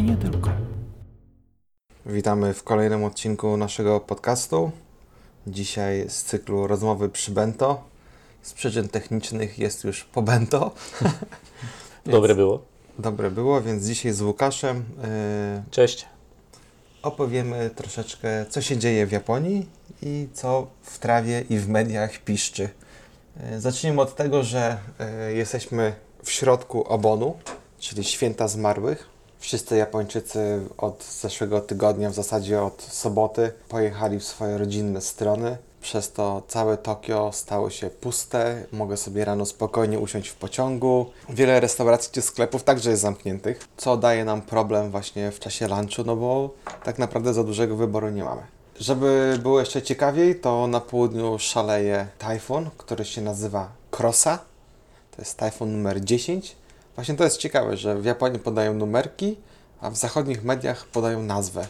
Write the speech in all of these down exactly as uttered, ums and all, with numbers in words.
i nie tylko. Witamy w kolejnym odcinku naszego podcastu. Dzisiaj z cyklu rozmowy przy bento. Z przyczyn technicznych jest już po bento. Dobre było. Dobre było, więc dzisiaj z Łukaszem. Yy, Cześć. Opowiemy troszeczkę, co się dzieje w Japonii i co w trawie i w mediach piszczy. Yy, zacznijmy od tego, że yy, jesteśmy w środku Obonu, czyli Święta Zmarłych. Wszyscy Japończycy od zeszłego tygodnia, w zasadzie od soboty, pojechali w swoje rodzinne strony. Przez to całe Tokio stało się puste. Mogę sobie rano spokojnie usiąść w pociągu. Wiele restauracji czy sklepów także jest zamkniętych, co daje nam problem właśnie w czasie lunchu, no bo tak naprawdę za dużego wyboru nie mamy. Żeby było jeszcze ciekawiej, to na południu szaleje tajfun, który się nazywa Krosa. To jest tajfun numer dziesięć. Właśnie to jest ciekawe, że w Japonii podają numerki, a w zachodnich mediach podają nazwę.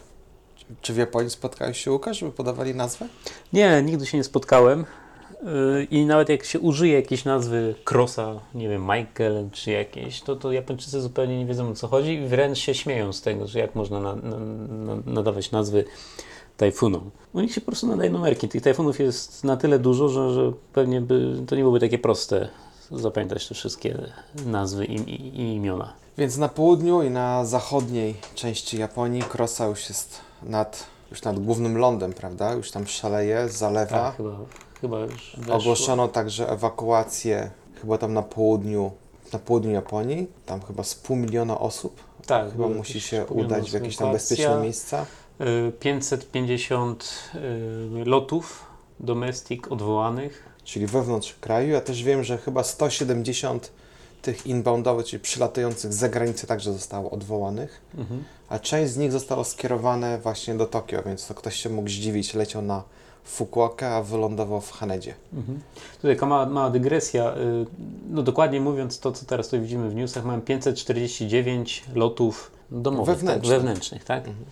Czy w Japonii spotkałeś się, Łukasz, żeby podawali nazwę? Nie, nigdy się nie spotkałem yy, i nawet jak się użyje jakiejś nazwy Krosa, nie wiem, Michael czy jakieś, to, to Japończycy zupełnie nie wiedzą, o co chodzi i wręcz się śmieją z tego, że jak można na, na, na, nadawać nazwy tajfunom. U nich się po prostu nadaje numerki. Tych tajfunów jest na tyle dużo, że, że pewnie by, to nie byłoby takie proste zapamiętać te wszystkie nazwy i, i, i imiona. Więc na południu i na zachodniej części Japonii Krosa już jest nad, już nad głównym lądem, prawda? Już tam szaleje, zalewa. Tak, chyba, chyba już weszło. Ogłoszono także ewakuację chyba tam na południu, na południu Japonii. Tam chyba z pół miliona osób. Tak, chyba musi się udać w jakieś tam bezpieczne miejsca. pięćset pięćdziesiąt lotów domestic odwołanych. Czyli wewnątrz kraju. Ja też wiem, że chyba sto siedemdziesiąt tych inboundowych, czyli przylatujących za granicę, także zostało odwołanych, mhm. a część z nich zostało skierowane właśnie do Tokio, więc to ktoś się mógł zdziwić, leciał na Fukuoka, a wylądował w Hanedzie. Mhm. Tutaj taka mała, mała dygresja, no dokładnie mówiąc to, co teraz tu widzimy w newsach, mamy pięćset czterdzieści dziewięć lotów domowych, wewnętrznych, tak? Wewnętrznych, tak? Mhm.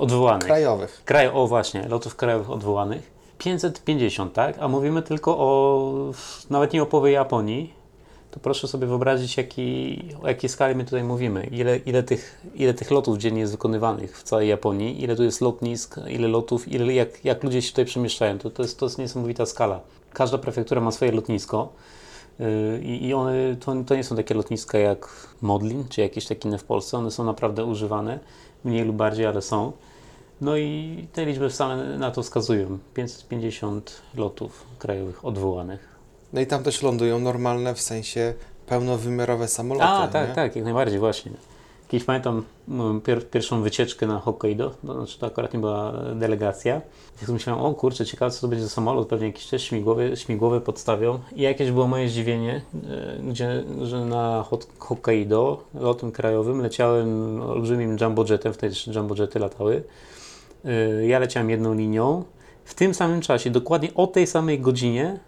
Odwołanych. Krajowych. Kraj, o właśnie, lotów krajowych odwołanych. pięćset pięćdziesiąt, tak? A mówimy tylko o, nawet nie o połowie Japonii, to proszę sobie wyobrazić, jaki, o jakiej skali my tutaj mówimy. Ile, ile, tych, ile tych lotów dziennie jest wykonywanych w całej Japonii, ile tu jest lotnisk, ile lotów, ile, jak, jak ludzie się tutaj przemieszczają. To, to, jest, to jest niesamowita skala. Każda prefektura ma swoje lotnisko yy, i one, to, to nie są takie lotniska jak Modlin, czy jakieś takie inne w Polsce. One są naprawdę używane, mniej lub bardziej, ale są. No i te liczby same na to wskazują. pięćset pięćdziesiąt lotów krajowych odwołanych. No i tam też lądują normalne, w sensie pełnowymiarowe samoloty. A, tak, nie? Tak, jak najbardziej, właśnie. Kiedyś pamiętam pier- pierwszą wycieczkę na Hokkaido, to znaczy to akurat nie była delegacja. Jak myślałem, o kurczę, ciekawe co to będzie za samolot, pewnie jakieś też śmigłowy, śmigłowy podstawią. I jakieś było moje zdziwienie, gdzie, że na Hokkaido lotem krajowym leciałem olbrzymim jumbo jetem, wtedy jumbo jety latały. Ja leciałem jedną linią. W tym samym czasie, dokładnie o tej samej godzinie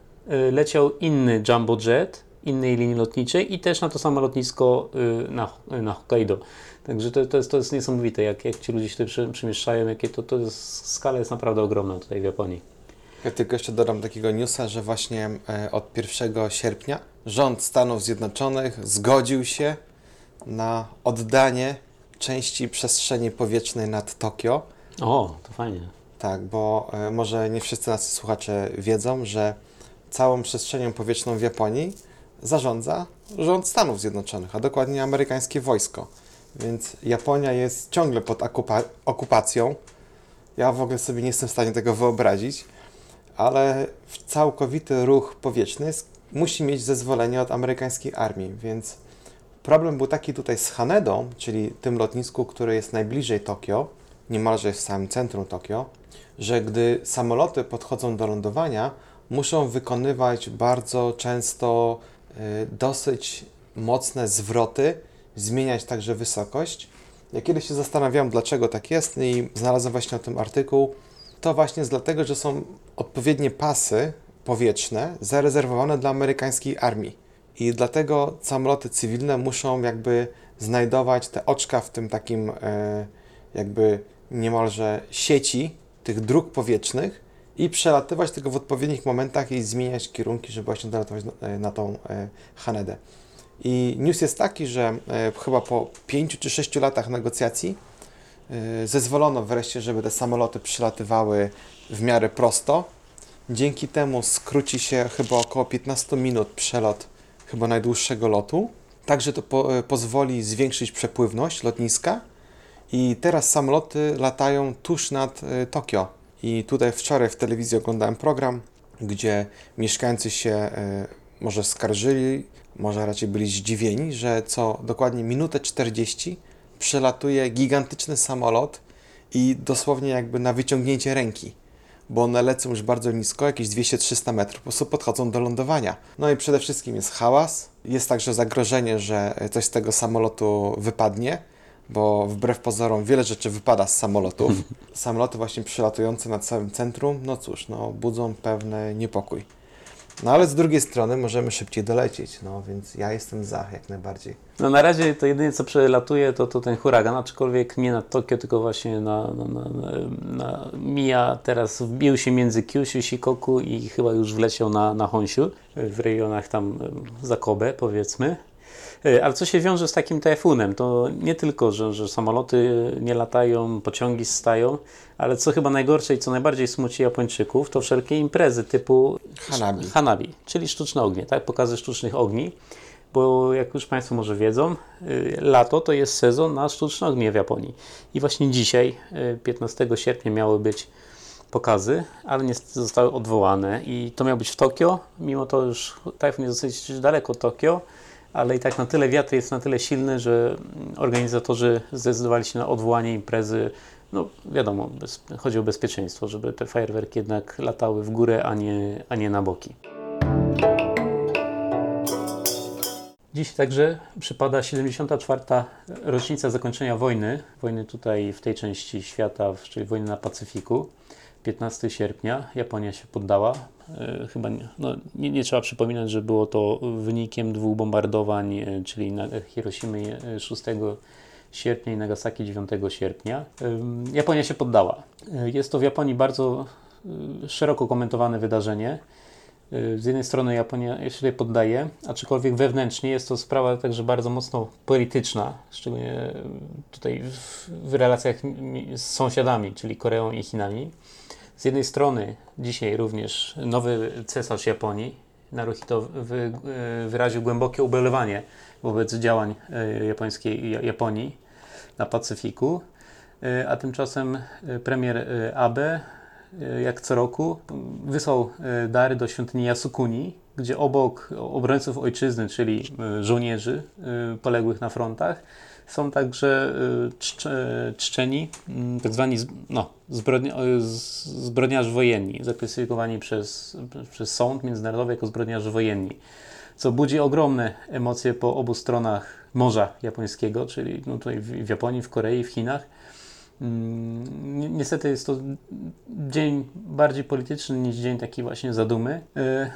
leciał inny jumbo jet, innej linii lotniczej i też na to samo lotnisko na, na Hokkaido. Także to, to, jest, to jest niesamowite, jak, jak ci ludzie się tutaj przemieszczają, jakie to, to jest, skala jest naprawdę ogromna tutaj w Japonii. Ja tylko jeszcze dodam takiego newsa, że właśnie od pierwszego sierpnia rząd Stanów Zjednoczonych zgodził się na oddanie części przestrzeni powietrznej nad Tokio. O, to fajnie. Tak, bo może nie wszyscy nasi słuchacze wiedzą, że całą przestrzenią powietrzną w Japonii zarządza rząd Stanów Zjednoczonych, a dokładnie amerykańskie wojsko. Więc Japonia jest ciągle pod okupa- okupacją. Ja w ogóle sobie nie jestem w stanie tego wyobrazić, ale całkowity ruch powietrzny musi mieć zezwolenie od amerykańskiej armii, więc problem był taki tutaj z Hanedą, czyli tym lotnisku, które jest najbliżej Tokio, niemalże w samym centrum Tokio, że gdy samoloty podchodzą do lądowania, muszą wykonywać bardzo często y, dosyć mocne zwroty, zmieniać także wysokość. Ja kiedyś się zastanawiałem, dlaczego tak jest i znalazłem właśnie o tym artykuł. To właśnie jest dlatego, że są odpowiednie pasy powietrzne zarezerwowane dla amerykańskiej armii i dlatego samoloty cywilne muszą jakby znajdować te oczka w tym takim y, jakby niemalże sieci tych dróg powietrznych, i przelatywać tego w odpowiednich momentach i zmieniać kierunki, żeby właśnie dolatować na tą Hanedę. I news jest taki, że chyba po pięciu czy sześciu latach negocjacji zezwolono wreszcie, żeby te samoloty przylatywały w miarę prosto. Dzięki temu skróci się chyba około piętnaście minut przelot chyba najdłuższego lotu. Także to po, pozwoli zwiększyć przepływność lotniska. I teraz samoloty latają tuż nad Tokio. I tutaj wczoraj w telewizji oglądałem program, gdzie mieszkańcy się może skarżyli, może raczej byli zdziwieni, że co dokładnie minutę czterdzieści przelatuje gigantyczny samolot i dosłownie jakby na wyciągnięcie ręki, bo one lecą już bardzo nisko, jakieś dwieście trzysta metrów, po prostu podchodzą do lądowania. No i przede wszystkim jest hałas, jest także zagrożenie, że coś z tego samolotu wypadnie, bo wbrew pozorom wiele rzeczy wypada z samolotów. Samoloty właśnie przylatujące nad całym centrum, no cóż, no budzą pewny niepokój. No ale z drugiej strony możemy szybciej dolecieć, no więc ja jestem za, jak najbardziej. No na razie to jedynie co przelatuje to, to ten huragan, aczkolwiek nie nad Tokio, tylko właśnie na, na, na, na mija, teraz wbił się między Kyushu, Shikoku i chyba już wleciał na, na Honshu, w rejonach tam za Kobe powiedzmy. Ale co się wiąże z takim tajfunem, to nie tylko, że, że samoloty nie latają, pociągi stają, ale co chyba najgorsze i co najbardziej smuci Japończyków, to wszelkie imprezy typu Hanabi, hanabi czyli sztuczne ognie, tak? Pokazy sztucznych ogni, bo jak już Państwo może wiedzą, lato to jest sezon na sztuczne ognie w Japonii. I właśnie dzisiaj, piętnastego sierpnia, miały być pokazy, ale niestety zostały odwołane i to miało być w Tokio, mimo to już tajfun jest dosyć daleko od Tokio, ale i tak na tyle wiatr jest na tyle silny, że organizatorzy zdecydowali się na odwołanie imprezy. No wiadomo, bez, chodzi o bezpieczeństwo, żeby te fajerwerki jednak latały w górę, a nie, a nie na boki. Dziś także przypada siedemdziesiąta czwarta rocznica zakończenia wojny. Wojny tutaj w tej części świata, czyli wojny na Pacyfiku. piętnastego sierpnia Japonia się poddała. Chyba nie, no, nie, nie trzeba przypominać, że było to wynikiem dwóch bombardowań, czyli na Hiroshimy szóstego sierpnia i Nagasaki dziewiątego sierpnia. Japonia się poddała. Jest to w Japonii bardzo szeroko komentowane wydarzenie. Z jednej strony Japonia się poddaje, aczkolwiek wewnętrznie jest to sprawa także bardzo mocno polityczna, szczególnie tutaj w, w relacjach z sąsiadami, czyli Koreą i Chinami. Z jednej strony dzisiaj również nowy cesarz Japonii, Naruhito, wy, wyraził głębokie ubolewanie wobec działań japońskiej Japonii na Pacyfiku, a tymczasem premier Abe, jak co roku, wysłał dary do świątyni Yasukuni, gdzie obok obrońców ojczyzny, czyli żołnierzy poległych na frontach, są także czcz, czczeni tak zwani no, zbrodni, zbrodniarze wojenni, zaklasyfikowani przez, przez sąd międzynarodowy jako zbrodniarze wojenni, co budzi ogromne emocje po obu stronach Morza Japońskiego, czyli no, tutaj w Japonii, w Korei, w Chinach. Niestety jest to dzień bardziej polityczny niż dzień taki właśnie zadumy,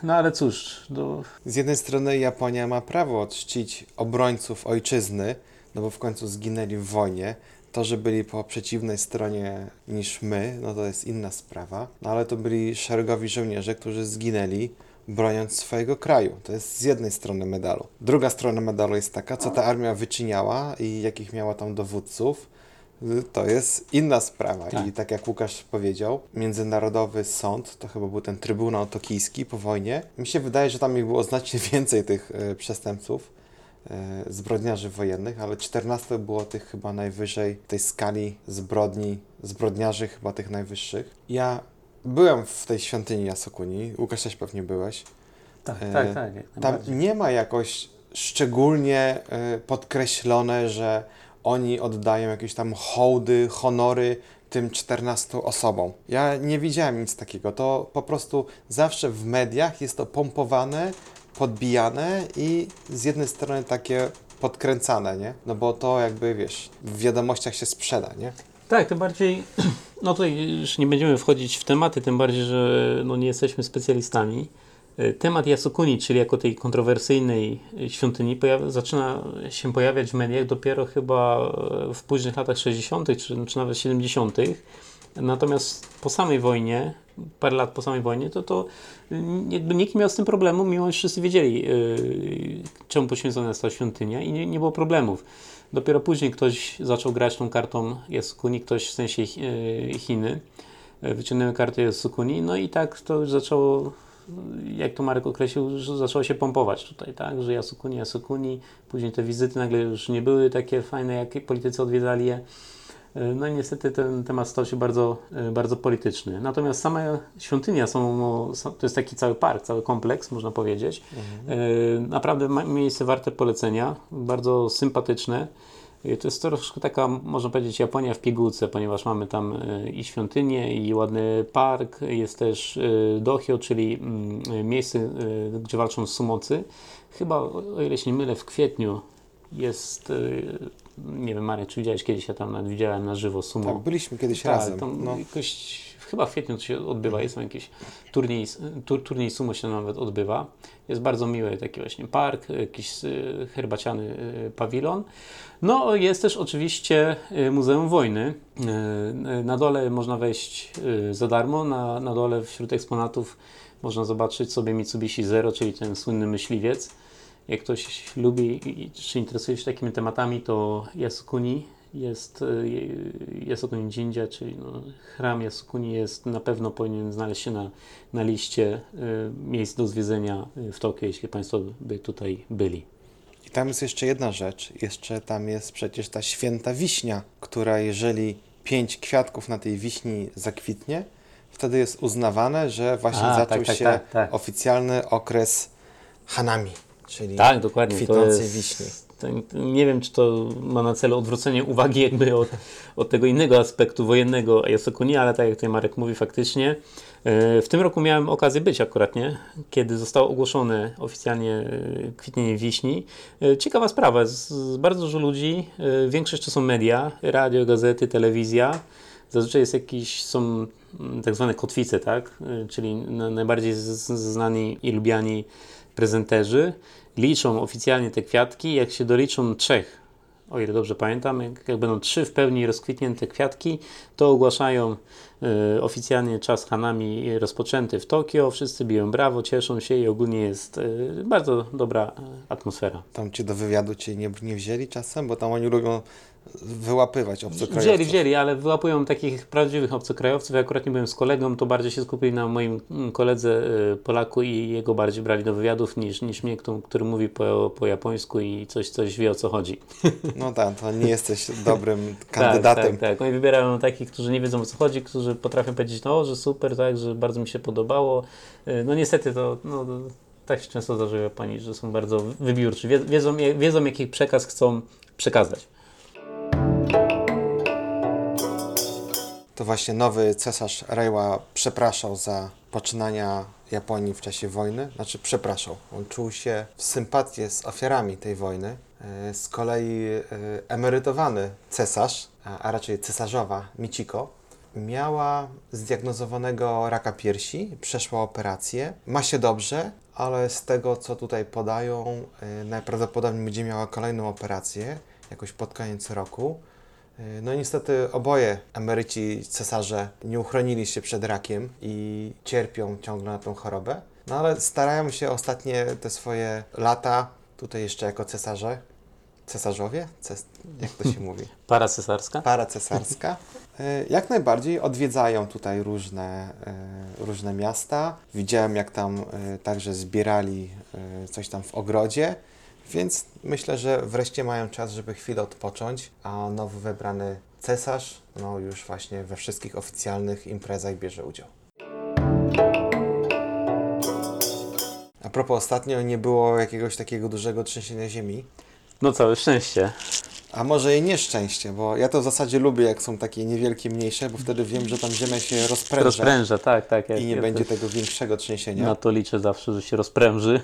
no ale cóż. Do... Z jednej strony Japonia ma prawo czcić obrońców ojczyzny, no bo w końcu zginęli w wojnie. To, że byli po przeciwnej stronie niż my, no to jest inna sprawa, no ale to byli szeregowi żołnierze, którzy zginęli broniąc swojego kraju. To jest z jednej strony medalu. Druga strona medalu jest taka, co ta armia wyczyniała i jakich miała tam dowódców. To jest inna sprawa tak. I tak jak Łukasz powiedział, międzynarodowy sąd, to chyba był ten Trybunał Tokijski po wojnie, mi się wydaje, że tam było znacznie więcej tych y, przestępców, y, zbrodniarzy wojennych, ale czternaście było tych chyba najwyżej tej skali zbrodni, zbrodniarzy chyba tych najwyższych. Ja byłem w tej świątyni Yasukuni, Łukasz też pewnie byłeś. Tak, y, tak, tak. Tam nie ma jakoś szczególnie y, podkreślone, że oni oddają jakieś tam hołdy, honory tym czternastu osobom. Ja nie widziałem nic takiego. To po prostu zawsze w mediach jest to pompowane, podbijane i z jednej strony takie podkręcane, nie? No bo to jakby, wiesz, w wiadomościach się sprzeda, nie? Tak, tym bardziej, no tutaj już nie będziemy wchodzić w tematy, tym bardziej, że no nie jesteśmy specjalistami. Temat Yasukuni, czyli jako tej kontrowersyjnej świątyni, pojawia, zaczyna się pojawiać w mediach dopiero chyba w późnych latach sześćdziesiątych czy, czy nawet siedemdziesiątych Natomiast po samej wojnie, parę lat po samej wojnie, to, to jakby nikt nie miał z tym problemu, mimo że wszyscy wiedzieli, yy, czemu poświęcona jest ta świątynia i nie, nie było problemów. Dopiero później ktoś zaczął grać tą kartą Yasukuni, ktoś w sensie yy, Chiny, yy, wyciągnęły kartę Yasukuni, no i tak to już zaczęło, jak to Marek określił, że zaczęło się pompować tutaj, tak, że Yasukuni, Yasukuni, później te wizyty nagle już nie były takie fajne, jak politycy odwiedzali je. No i niestety ten temat stał się bardzo, bardzo polityczny. Natomiast sama świątynia, samo, to jest taki cały park, cały kompleks, można powiedzieć. Mhm. Naprawdę miejsce warte polecenia, bardzo sympatyczne. To jest troszkę taka, można powiedzieć, Japonia w pigułce, ponieważ mamy tam i świątynię, i ładny park, jest też dohyo, czyli miejsce, gdzie walczą sumocy. Chyba, o ile się nie mylę, w kwietniu jest... Nie wiem, Marek, czy widziałeś kiedyś, ja tam nawet widziałem na żywo sumo. Tak, byliśmy kiedyś tak, razem. Tam no. jakoś, chyba w kwietniu to się odbywa, jest tam jakiś turniej, tur, turniej sumo się nawet odbywa. Jest bardzo miły taki właśnie park, jakiś herbaciany pawilon. No jest też oczywiście Muzeum Wojny. Na dole można wejść za darmo, na, na dole wśród eksponatów można zobaczyć sobie Mitsubishi Zero, czyli ten słynny myśliwiec. Jak ktoś lubi czy interesuje się takimi tematami, to Yasukuni jest, Yasukuni Jinja, czyli no, hram Yasukuni jest, na pewno powinien znaleźć się na, na liście miejsc do zwiedzenia w Tokio, jeśli Państwo by tutaj byli. I tam jest jeszcze jedna rzecz, jeszcze tam jest przecież ta święta wiśnia, która jeżeli pięć kwiatków na tej wiśni zakwitnie, wtedy jest uznawane, że właśnie A, zaczął tak, tak, się tak, tak. oficjalny okres Hanami. Czyli tak, dokładnie. Kwitnącej wiśni. Nie wiem, czy to ma na celu odwrócenie uwagi jakby od, od tego innego aspektu wojennego Yasukuni, ale tak jak tutaj Marek mówi, faktycznie w tym roku miałem okazję być akurat, nie? Kiedy zostało ogłoszone oficjalnie kwitnienie wiśni. Ciekawa sprawa, z bardzo dużo ludzi, większość to są media, radio, gazety, telewizja. Zazwyczaj jest jakiś, są tak zwane kotwice, tak? Czyli najbardziej znani i lubiani prezenterzy liczą oficjalnie te kwiatki, jak się doliczą trzech, o ile dobrze pamiętam, jak, jak będą trzy w pełni rozkwitnięte kwiatki, to ogłaszają y, oficjalnie czas Hanami rozpoczęty w Tokio, wszyscy biją brawo, cieszą się i ogólnie jest y, bardzo dobra atmosfera. Tam Cię do wywiadu cię nie, nie wzięli czasem, bo tam oni lubią wyłapywać obcokrajowców. Wzięli, wzięli, ale wyłapują takich prawdziwych obcokrajowców. Ja akurat nie byłem z kolegą, to bardziej się skupili na moim koledze Polaku i jego bardziej brali do wywiadów niż, niż mnie, który mówi po, po japońsku i coś, coś wie, o co chodzi. No tak, to nie jesteś dobrym kandydatem. Tak, tak, tak. Oni wybierają takich, którzy nie wiedzą, o co chodzi, którzy potrafią powiedzieć, no, że super, tak, że bardzo mi się podobało. No niestety to... No, tak się często zdarza w Japonii, że są bardzo wybiórczy. Wiedzą, wiedzą jaki przekaz chcą przekazać. To właśnie nowy cesarz Reiwa przepraszał za poczynania Japonii w czasie wojny. Znaczy przepraszał. On czuł się w sympatię z ofiarami tej wojny. Z kolei emerytowany cesarz, a raczej cesarzowa Michiko, miała zdiagnozowanego raka piersi, przeszła operację, ma się dobrze, ale z tego co tutaj podają, najprawdopodobniej będzie miała kolejną operację, jakoś pod koniec roku. No niestety oboje emeryci cesarze nie uchronili się przed rakiem i cierpią ciągle na tą chorobę. No ale starają się ostatnie te swoje lata, tutaj jeszcze jako cesarze, cesarzowie, Ces- jak to się mówi? Para cesarska. Para cesarska. Jak najbardziej odwiedzają tutaj różne, różne miasta. Widziałem jak tam także zbierali coś tam w ogrodzie. Więc myślę, że wreszcie mają czas, żeby chwilę odpocząć, a nowo wybrany cesarz no już właśnie we wszystkich oficjalnych imprezach bierze udział. A propos, ostatnio nie było jakiegoś takiego dużego trzęsienia ziemi. No całe szczęście. A może i nieszczęście, bo ja to w zasadzie lubię, jak są takie niewielkie, mniejsze, bo wtedy wiem, że tam ziemia się rozpręża. Rozpręża, tak, tak. Ja, I nie ja będzie tego większego trzęsienia. Na to liczę zawsze, że się rozpręży.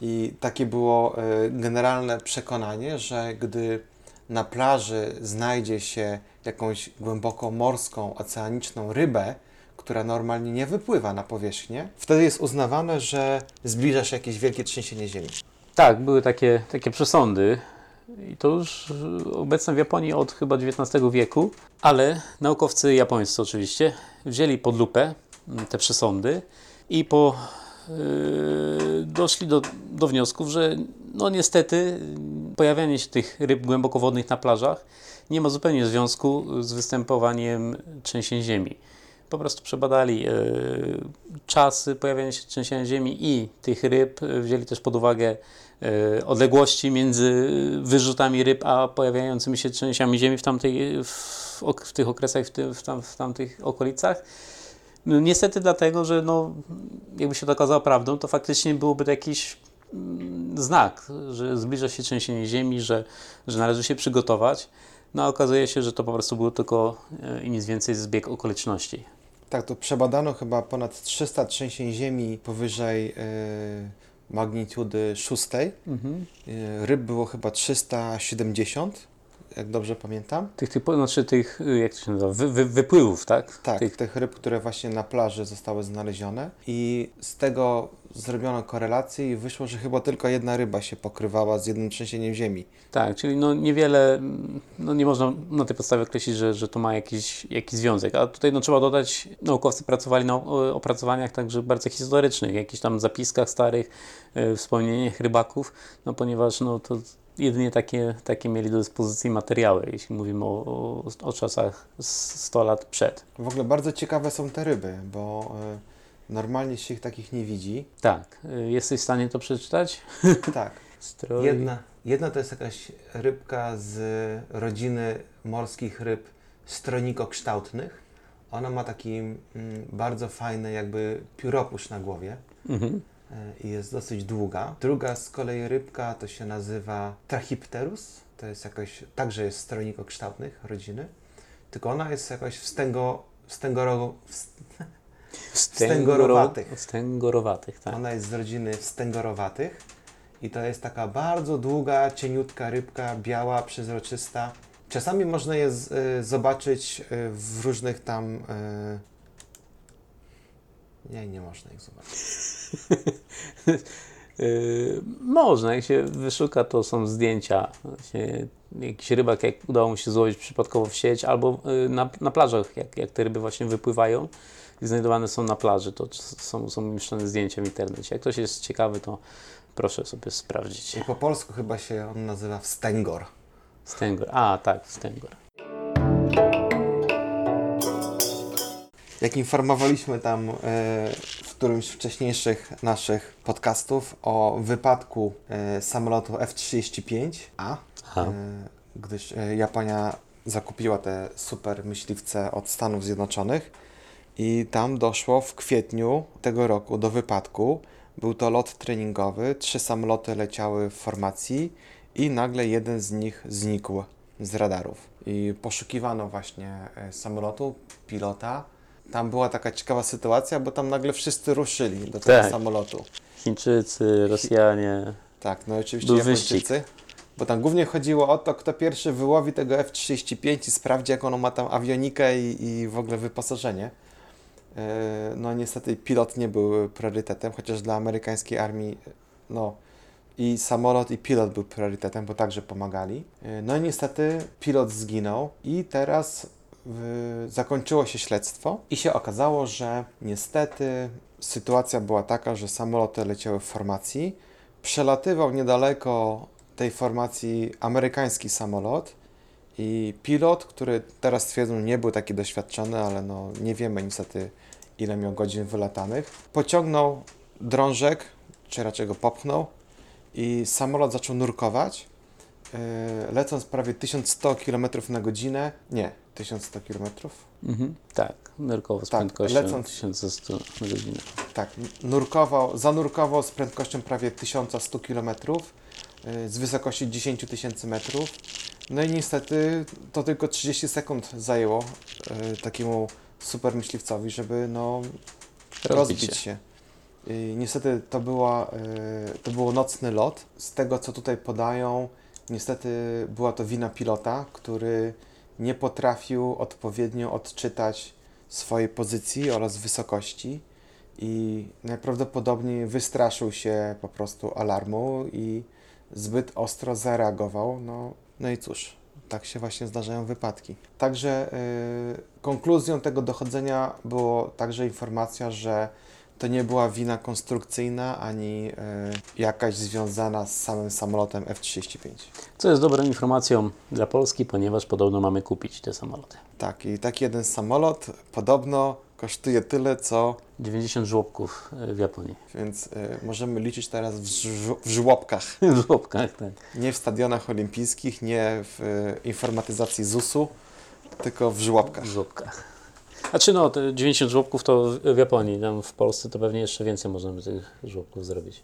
I takie było y, generalne przekonanie, że gdy na plaży znajdzie się jakąś głęboko morską, oceaniczną rybę, która normalnie nie wypływa na powierzchnię, wtedy jest uznawane, że zbliża się jakieś wielkie trzęsienie ziemi. Tak, były takie, takie przesądy. I to już obecne w Japonii od chyba dziewiętnastego wieku. Ale naukowcy japońscy oczywiście wzięli pod lupę te przesądy i po, yy, doszli do, do wniosków, że no niestety pojawianie się tych ryb głębokowodnych na plażach nie ma zupełnie związku z występowaniem trzęsień ziemi. Po prostu przebadali yy, czasy pojawiania się trzęsienia ziemi i tych ryb, wzięli też pod uwagę yy, odległości między wyrzutami ryb a pojawiającymi się trzęsieniami ziemi w, tamtej, w, w, w tych okresach, w, ty, w, tam, w tamtych okolicach. No, niestety dlatego, że no, jakby się to okazało prawdą, to faktycznie byłoby to jakiś mm, znak, że zbliża się trzęsienie ziemi, że, że należy się przygotować. No a okazuje się, że to po prostu było tylko i nic więcej zbieg okoliczności. Tak, to przebadano chyba ponad trzysta trzęsień ziemi powyżej yy, magnitudy szóstej. Mhm. Yy, ryb było chyba trzysta siedemdziesiąt, jak dobrze pamiętam. Tych, tych, znaczy tych jak to się nazywa, wy, wy, wypływów, tak? Tak, tych... tych ryb, które właśnie na plaży zostały znalezione. I z tego zrobiono korelację i wyszło, że chyba tylko jedna ryba się pokrywała z jednym trzęsieniem ziemi. Tak, czyli no niewiele, no nie można na tej podstawie określić, że, że to ma jakiś, jakiś związek. A tutaj no, trzeba dodać, naukowcy pracowali na opracowaniach także bardzo historycznych, jakichś tam zapiskach starych, e, wspomnieniach rybaków, no ponieważ no to jedynie takie, takie mieli do dyspozycji materiały, jeśli mówimy o, o, o czasach sto lat przed. W ogóle bardzo ciekawe są te ryby, bo y, normalnie się ich takich nie widzi. Tak. Y, jesteś w stanie to przeczytać? Tak. jedna, jedna to jest jakaś rybka z rodziny morskich ryb stronikokształtnych. Ona ma taki mm, bardzo fajny jakby pióropusz na głowie. Mhm. I jest dosyć długa. Druga z kolei rybka to się nazywa Trachypterus. To jest jakoś, także jest z stronikokształtnych rodziny. Tylko ona jest jakoś wstęgo, wstęgoro, wstęgorowatych. Wstęgorowatych, tak. Ona jest z rodziny wstęgorowatych. I to jest taka bardzo długa, cieniutka rybka, biała, przezroczysta. Czasami można je z, y, zobaczyć w różnych tam... Y, Nie, nie można ich zobaczyć. yy, można, jak się wyszuka, to są zdjęcia. Właśnie jakiś rybak, jak udało mu się złowić przypadkowo w sieć, albo yy, na, na plażach, jak, jak te ryby właśnie wypływają i znajdowane są na plaży, to są, są umieszczone zdjęcia w internecie. Jak ktoś jest ciekawy, to proszę sobie sprawdzić. I po polsku chyba się on nazywa wstęgor. Wstęgor, a tak, wstęgor. Jak informowaliśmy tam y, w którymś z wcześniejszych naszych podcastów o wypadku y, samolotu F trzydzieści pięć A, y, gdyż y, Japonia zakupiła te super myśliwce od Stanów Zjednoczonych i tam doszło w kwietniu tego roku do wypadku. Był to lot treningowy, trzy samoloty leciały w formacji i nagle jeden z nich znikł z radarów. I poszukiwano właśnie y, samolotu, pilota. Tam była taka ciekawa sytuacja, bo tam nagle wszyscy ruszyli do tego tak. samolotu. Chińczycy, Rosjanie. Tak, no oczywiście Japończycy. Bo tam głównie chodziło o to, kto pierwszy wyłowi tego F trzydzieści pięć i sprawdzi, jak ono ma tam awionikę i, i w ogóle wyposażenie. Yy, no niestety pilot nie był priorytetem, chociaż dla amerykańskiej armii no i samolot i pilot był priorytetem, bo także pomagali. Yy, no i niestety pilot zginął i teraz... W, zakończyło się śledztwo i się okazało, że niestety sytuacja była taka, że samoloty leciały w formacji, przelatywał niedaleko tej formacji amerykański samolot i pilot, który teraz twierdzą nie był taki doświadczony, ale no nie wiemy niestety ile miał godzin wylatanych, pociągnął drążek, czy raczej go popchnął i samolot zaczął nurkować, yy, lecąc prawie tysiąc sto kilometrów na godzinę, nie, tysiąc sto kilometrów? Mhm, tak, nurkował z tak, prędkością lecąc, tysiąc sto na godzinę. Tak, nurkował, zanurkował z prędkością prawie tysiąc sto kilometrów yy, z wysokości dziesięć tysięcy metrów. No i niestety to tylko trzydzieści sekund zajęło yy, takiemu super myśliwcowi, żeby no, rozbić, rozbić się. Yy, niestety to, była, yy, to był nocny lot. Z tego co tutaj podają, niestety była to wina pilota, który nie potrafił odpowiednio odczytać swojej pozycji oraz wysokości i najprawdopodobniej wystraszył się po prostu alarmu i zbyt ostro zareagował, no, no i cóż, tak się właśnie zdarzają wypadki. Także yy, konkluzją tego dochodzenia było także informacja, że to nie była wina konstrukcyjna, ani y, jakaś związana z samym samolotem F trzydzieści pięć. Co jest dobrą informacją dla Polski, ponieważ podobno mamy kupić te samoloty. Tak, i taki jeden samolot podobno kosztuje tyle, co... dziewięćdziesiąt żłobków w Japonii. Więc y, możemy liczyć teraz w, żu- w żłobkach. W żłobkach, tak. Nie w stadionach olimpijskich, nie w y, informatyzacji zusu, tylko w żłobkach. W żłobkach. Znaczy no, te dziewięćdziesiąt żłobków to w Japonii, tam w Polsce to pewnie jeszcze więcej możemy tych żłobków zrobić.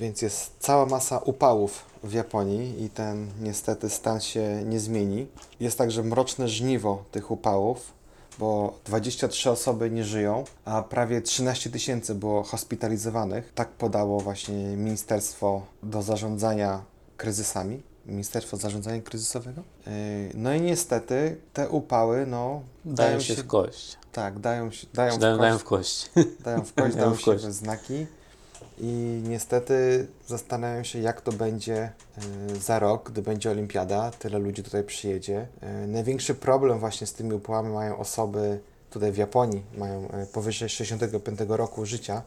Więc jest cała masa upałów w Japonii i ten niestety stan się nie zmieni. Jest także mroczne żniwo tych upałów, bo dwadzieścia trzy osoby nie żyją, a prawie trzynaście tysięcy było hospitalizowanych. Tak podało właśnie Ministerstwo do Zarządzania Kryzysami. Ministerstwo Zarządzania Kryzysowego. No i niestety te upały, no... Dają, dają się w kość. Tak, dają się... Dają, dają, w, dają w kość. Dają w kość, dają w kość. się we znaki. I niestety zastanawiam się, jak to będzie za rok, gdy będzie olimpiada. Tyle ludzi tutaj przyjedzie. Największy problem właśnie z tymi upałami mają osoby tutaj w Japonii. Mają powyżej sześćdziesiątego piątego roku życia.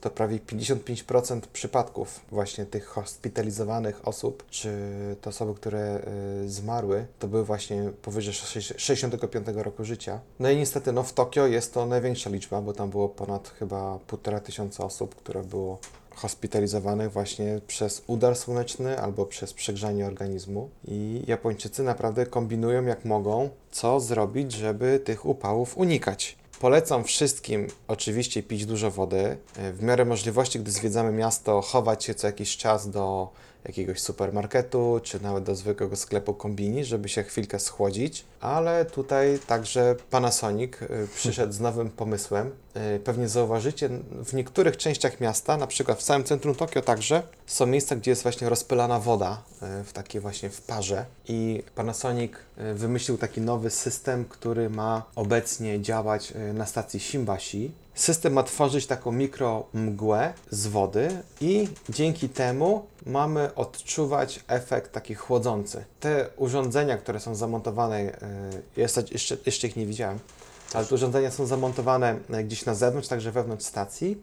To prawie pięćdziesiąt pięć procent przypadków właśnie tych hospitalizowanych osób, czy te osoby, które y, zmarły, to były właśnie powyżej sześćdziesiątego piątego roku życia. No i niestety no, w Tokio jest to największa liczba, bo tam było ponad chyba półtora tysiąca osób, które było hospitalizowanych właśnie przez udar słoneczny albo przez przegrzanie organizmu. I Japończycy naprawdę kombinują jak mogą, co zrobić, żeby tych upałów unikać. Polecam wszystkim oczywiście pić dużo wody. W miarę możliwości, gdy zwiedzamy miasto, chować się co jakiś czas do jakiegoś supermarketu, czy nawet do zwykłego sklepu kombini, żeby się chwilkę schłodzić. Ale tutaj także Panasonic przyszedł z nowym pomysłem. Pewnie zauważycie, w niektórych częściach miasta, na przykład w całym centrum Tokio także, są miejsca, gdzie jest właśnie rozpylana woda w takiej właśnie w parze. I Panasonic wymyślił taki nowy system, który ma obecnie działać na stacji Shimbashi. System ma tworzyć taką mikromgłę z wody i dzięki temu mamy odczuwać efekt taki chłodzący. Te urządzenia, które są zamontowane, yy, jeszcze, jeszcze, jeszcze ich nie widziałem, ale te urządzenia są zamontowane gdzieś na zewnątrz, także wewnątrz stacji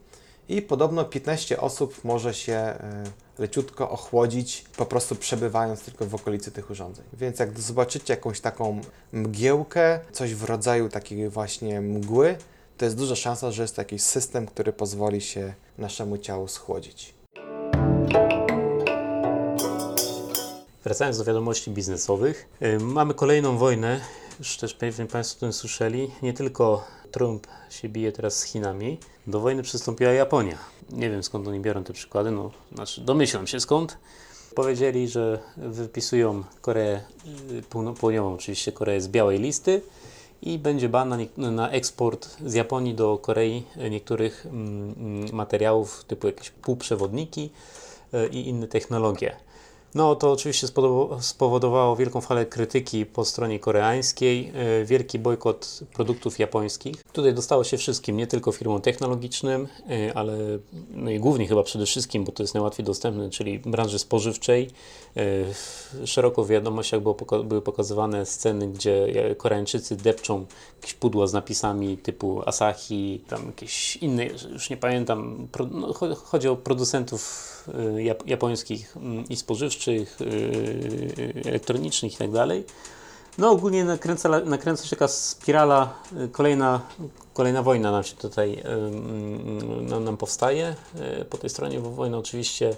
i podobno piętnaście osób może się yy, leciutko ochłodzić, po prostu przebywając tylko w okolicy tych urządzeń. Więc jak zobaczycie jakąś taką mgiełkę, coś w rodzaju takiej właśnie mgły, to jest duża szansa, że jest to jakiś system, który pozwoli się naszemu ciału schłodzić. Wracając do wiadomości biznesowych, yy, mamy kolejną wojnę, już też pewnie Państwo o tym słyszeli, nie tylko Trump się bije teraz z Chinami, do wojny przystąpiła Japonia. Nie wiem, skąd oni biorą te przykłady, no, znaczy domyślam się skąd. Powiedzieli, że wypisują Koreę Południową, oczywiście Koreę z białej listy, i będzie ban na, nie- na eksport z Japonii do Korei niektórych mm, materiałów typu jakieś półprzewodniki yy, i inne technologie. No to oczywiście spodob- spowodowało wielką falę krytyki po stronie koreańskiej, yy, wielki bojkot produktów japońskich. Tutaj dostało się wszystkim, nie tylko firmom technologicznym, yy, ale no i głównie chyba przede wszystkim, bo to jest najłatwiej dostępne, czyli branży spożywczej. Yy, szeroko w wiadomościach było poka- były pokazywane sceny, gdzie Koreańczycy depczą jakieś pudła z napisami typu Asahi, tam jakieś inne, już nie pamiętam, pro- no, chodzi o producentów yy, japońskich yy, i spożywczych, elektronicznych i tak dalej. No ogólnie nakręca, nakręca się taka spirala, kolejna, kolejna wojna nam się tutaj nam, nam powstaje. Po tej stronie wojna oczywiście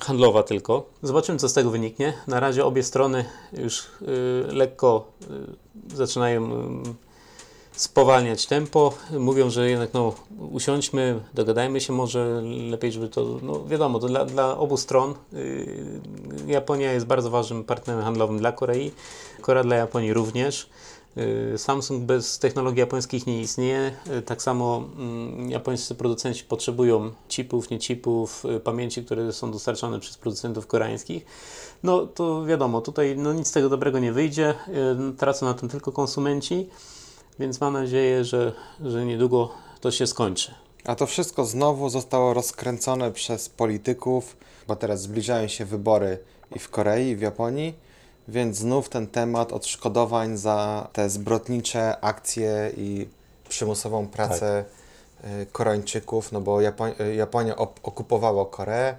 handlowa tylko. Zobaczymy, co z tego wyniknie. Na razie obie strony już lekko zaczynają spowalniać tempo. Mówią, że jednak no, usiądźmy, dogadajmy się może lepiej, żeby to, no wiadomo, to dla, dla obu stron yy, Japonia jest bardzo ważnym partnerem handlowym dla Korei, Korea dla Japonii również. Yy, Samsung bez technologii japońskich nie istnieje, yy, tak samo yy, japońscy producenci potrzebują chipów, nie chipów, yy, pamięci, które są dostarczane przez producentów koreańskich. No to wiadomo, tutaj no, nic z tego dobrego nie wyjdzie, yy, tracą na tym tylko konsumenci. Więc mam nadzieję, że, że niedługo to się skończy. A to wszystko znowu zostało rozkręcone przez polityków, bo teraz zbliżają się wybory i w Korei, i w Japonii, więc znów ten temat odszkodowań za te zbrodnicze akcje i przymusową pracę tak. Koreańczyków, no bo Japo- Japonia op- okupowała Koreę,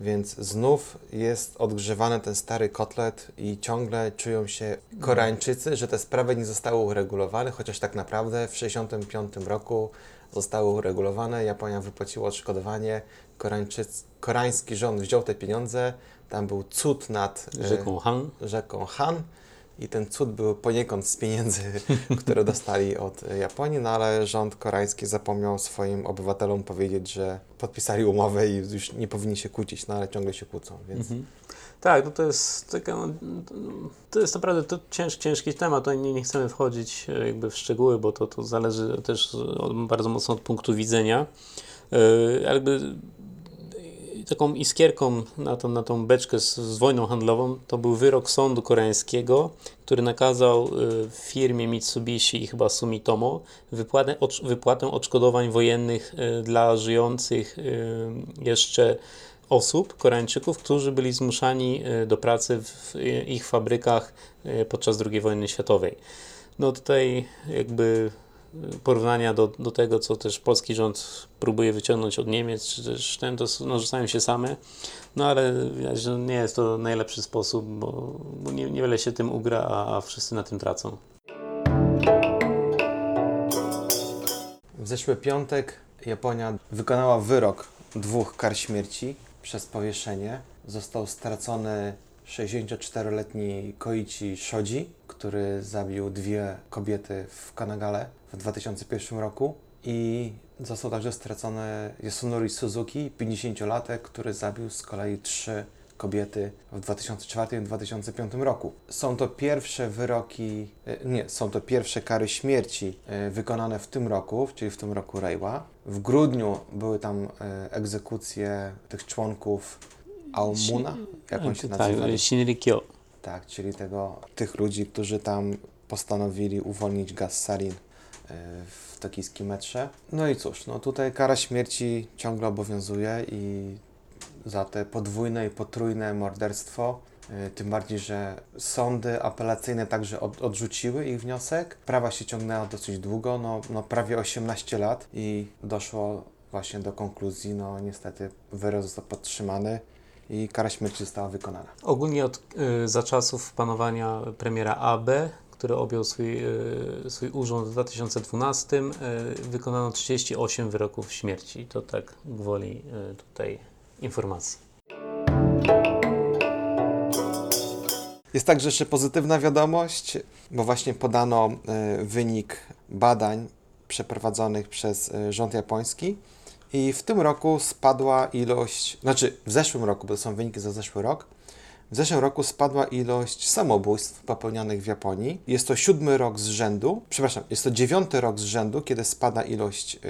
więc znów jest odgrzewany ten stary kotlet i ciągle czują się Koreańczycy, że te sprawy nie zostały uregulowane, chociaż tak naprawdę w tysiąc dziewięćset sześćdziesiątym piątym roku zostały uregulowane, Japonia wypłaciła odszkodowanie, Koreańczyc, koreański rząd wziął te pieniądze, tam był cud nad rzeką Han, rzeką Han i ten cud był poniekąd z pieniędzy, które dostali od Japonii, no ale rząd koreański zapomniał swoim obywatelom powiedzieć, że podpisali umowę i już nie powinni się kłócić, no ale ciągle się kłócą, więc... Mhm. Tak, no to jest taka, to jest naprawdę to cięż, ciężki temat, nie, nie chcemy wchodzić jakby w szczegóły, bo to, to zależy też od, bardzo mocno od punktu widzenia, yy, jakby taką iskierką na tą, na tą beczkę z, z wojną handlową to był wyrok sądu koreańskiego, który nakazał y, firmie Mitsubishi i chyba Sumitomo wypłatę, odsz, wypłatę odszkodowań wojennych y, dla żyjących y, jeszcze osób, Koreańczyków, którzy byli zmuszani do pracy w ich fabrykach podczas drugiej wojny światowej. No tutaj jakby porównania do, do tego, co też polski rząd próbuje wyciągnąć od Niemiec, czy też ten, to no, rzucają się same, no ale widać, że nie jest to najlepszy sposób, bo, bo nie, niewiele się tym ugra, a, a wszyscy na tym tracą. W zeszły piątek Japonia wykonała wyrok dwóch kar śmierci przez powieszenie. Został stracony sześćdziesięcioczteroletni Koichi Shoji, który zabił dwie kobiety w Kanagawie w dwa tysiące pierwszym roku. I został także stracony Yasunori Suzuki, pięćdziesięciolatek, który zabił z kolei trzy kobiety w dwa tysiące czwartym dwa tysiące piątym roku. Są to pierwsze wyroki, nie, są to pierwsze kary śmierci wykonane w tym roku, czyli w tym roku Reiwa. W grudniu były tam egzekucje tych członków Aumuna, jak on się nazywa? Shinrikyo. Tak, czyli tego, tych ludzi, którzy tam postanowili uwolnić gaz sarin w tokijskim metrze. No i cóż, no tutaj kara śmierci ciągle obowiązuje i za te podwójne i potrójne morderstwo, tym bardziej, że sądy apelacyjne także od, odrzuciły ich wniosek. Sprawa się ciągnęła dosyć długo, no, no prawie osiemnaście lat i doszło właśnie do konkluzji, no niestety wyrok został podtrzymany i kara śmierci została wykonana. Ogólnie od, y, za czasów panowania premiera Abe, który objął swój, y, swój urząd w dwa tysiące dwunastym, y, wykonano trzydzieści osiem wyroków śmierci. To tak gwoli y, tutaj informacji. Jest także jeszcze pozytywna wiadomość, bo właśnie podano y, wynik badań przeprowadzonych przez y, rząd japoński i w tym roku spadła ilość, znaczy w zeszłym roku, bo to są wyniki za zeszły rok, w zeszłym roku spadła ilość samobójstw popełnianych w Japonii. Jest to siódmy rok z rzędu, przepraszam, jest to dziewiąty rok z rzędu, kiedy spada ilość yy,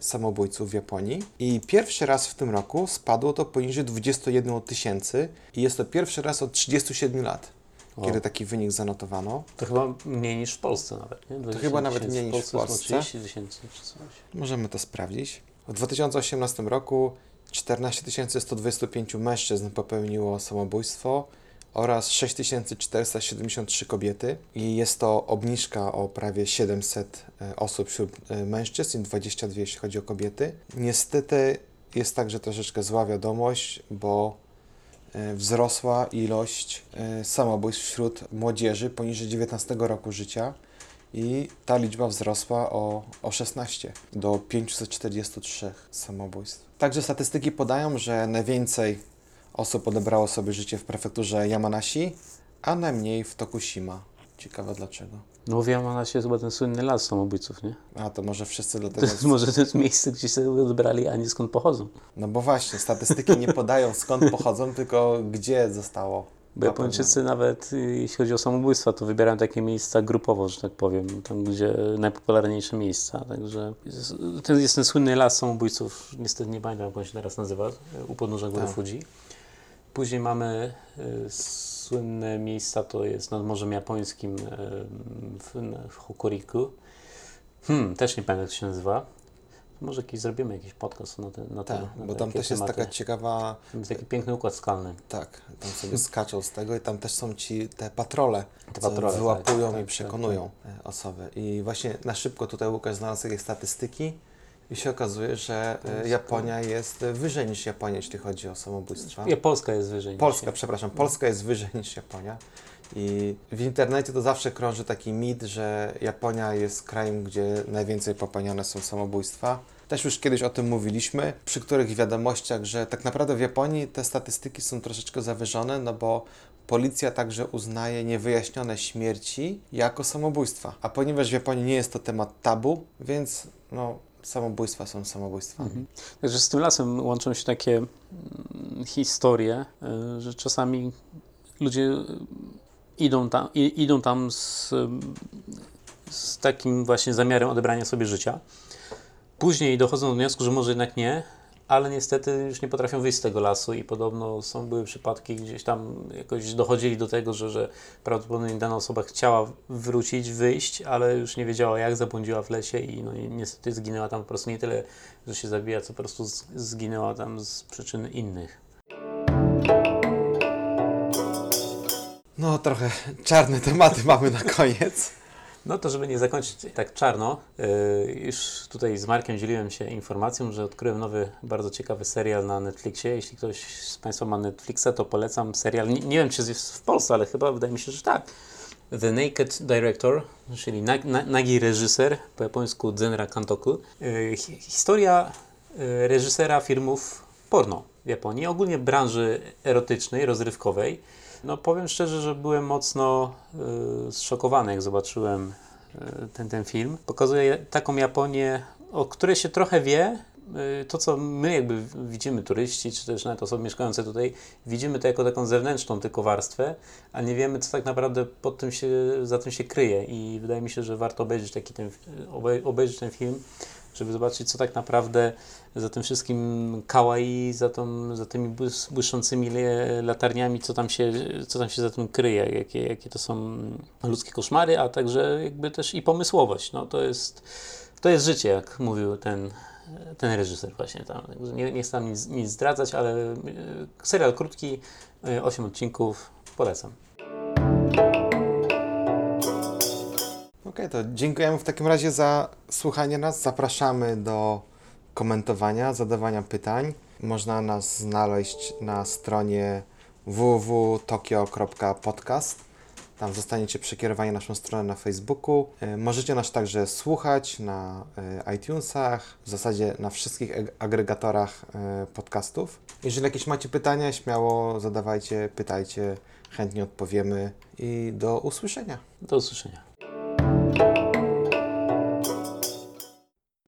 samobójców w Japonii. I pierwszy raz w tym roku spadło to poniżej dwudziestu jeden tysięcy i jest to pierwszy raz od trzydziestu siedmiu lat, wow, kiedy taki wynik zanotowano. To chyba mniej niż w Polsce nawet, nie? To chyba nawet mniej niż w Polsce. Możemy to sprawdzić. W dwa tysiące osiemnastym roku czternaście tysięcy sto dwadzieścia pięć mężczyzn popełniło samobójstwo oraz sześć tysięcy czterysta siedemdziesiąt trzy kobiety i jest to obniżka o prawie siedemset osób wśród mężczyzn i dwadzieścia dwa jeśli chodzi o kobiety. Niestety jest także troszeczkę zła wiadomość, bo wzrosła ilość samobójstw wśród młodzieży poniżej dziewiętnastego roku życia i ta liczba wzrosła o, o szesnaście do pięćset czterdzieści trzy samobójstw. Także statystyki podają, że najwięcej osób odebrało sobie życie w prefekturze Yamanashi, a najmniej w Tokushima. Ciekawe dlaczego. No w Yamanashi jest chyba ten słynny las samobójców, nie? A to może wszyscy dlatego... To może to jest miejsce, gdzie sobie odebrali, a nie skąd pochodzą. No bo właśnie, statystyki nie podają skąd pochodzą, tylko gdzie zostało. Bo Japończycy nawet, jeśli chodzi o samobójstwa, to wybierają takie miejsca grupowo, że tak powiem, tam gdzie najpopularniejsze miejsca, także jest, to jest ten słynny las samobójców, niestety nie pamiętam jak on się teraz nazywa, u podnóża góry Fuji. Później mamy y, słynne miejsca, to jest nad Morzem Japońskim y, w, w Hokuriku, hmm, też nie pamiętam jak to się nazywa. Może jakiś, zrobimy jakiś podcast na ten temat. Tak, bo tam też tematy. Jest taka ciekawa... Jest taki piękny układ skalny. Tak, tam sobie skaczą z tego i tam też są ci te patrole, te patrole wyłapują tak, i tak, przekonują tak, tak. osoby. I właśnie na szybko tutaj Łukasz znalazł jakieś statystyki i się okazuje, że Japonia jest wyżej niż Japonia, jeśli chodzi o samobójstwa. Nie, Polska jest wyżej. Polska, niż przepraszam, Polska jest wyżej niż Japonia. I w internecie to zawsze krąży taki mit, że Japonia jest krajem, gdzie najwięcej popełniane są samobójstwa. Też już kiedyś o tym mówiliśmy, przy których wiadomościach, że tak naprawdę w Japonii te statystyki są troszeczkę zawyżone, no bo policja także uznaje niewyjaśnione śmierci jako samobójstwa. A ponieważ w Japonii nie jest to temat tabu, więc no... samobójstwa są samobójstwami. Mhm. Także z tym lasem łączą się takie historie, że czasami ludzie idą tam, idą tam z, z takim właśnie zamiarem odebrania sobie życia. Później dochodzą do wniosku, że może jednak nie, ale niestety już nie potrafią wyjść z tego lasu i podobno są były przypadki, gdzieś tam jakoś dochodzili do tego, że, że prawdopodobnie dana osoba chciała wrócić, wyjść, ale już nie wiedziała jak, zabłądziła w lesie i no niestety zginęła tam po prostu nie tyle, że się zabija, co po prostu zginęła tam z przyczyn innych. No trochę czarne tematy mamy na koniec. No to, żeby nie zakończyć tak czarno, yy, już tutaj z Markiem dzieliłem się informacją, że odkryłem nowy, bardzo ciekawy serial na Netflixie. Jeśli ktoś z Państwa ma Netflixa, to polecam serial, nie, nie wiem czy jest w Polsce, ale chyba wydaje mi się, że tak. The Naked Director, czyli na, na, nagi reżyser, po japońsku Zenra Kantoku. Yy, historia yy, reżysera filmów porno w Japonii, ogólnie branży erotycznej, rozrywkowej. No powiem szczerze, że byłem mocno y, zszokowany, jak zobaczyłem y, ten, ten film. Pokazuje taką Japonię, o której się trochę wie. Y, to, co my jakby widzimy, turyści, czy też nawet osoby mieszkające tutaj, widzimy to jako taką zewnętrzną tylko warstwę, a nie wiemy, co tak naprawdę pod tym się, za tym się kryje. I wydaje mi się, że warto obejrzeć, taki ten, obej- obejrzeć ten film, żeby zobaczyć, co tak naprawdę za tym wszystkim kawaii, za, tą, za tymi błyszczącymi latarniami, co tam się, co tam się za tym kryje, jakie, jakie to są ludzkie koszmary, a także jakby też i pomysłowość. No, to, jest, to jest życie, jak mówił ten, ten reżyser właśnie tam. Nie, nie chcę tam nic, nic zdradzać, ale serial krótki, osiem odcinków, polecam. Okej, okay, to dziękujemy w takim razie za słuchanie nas. Zapraszamy do komentowania, zadawania pytań. Można nas znaleźć na stronie w w w kropka tokio kropka podcast. Tam zostaniecie przekierowani na naszą stronę na Facebooku. Możecie nas także słuchać na iTunesach, w zasadzie na wszystkich agregatorach podcastów. Jeżeli jakieś macie pytania, śmiało zadawajcie, pytajcie, chętnie odpowiemy i do usłyszenia. Do usłyszenia.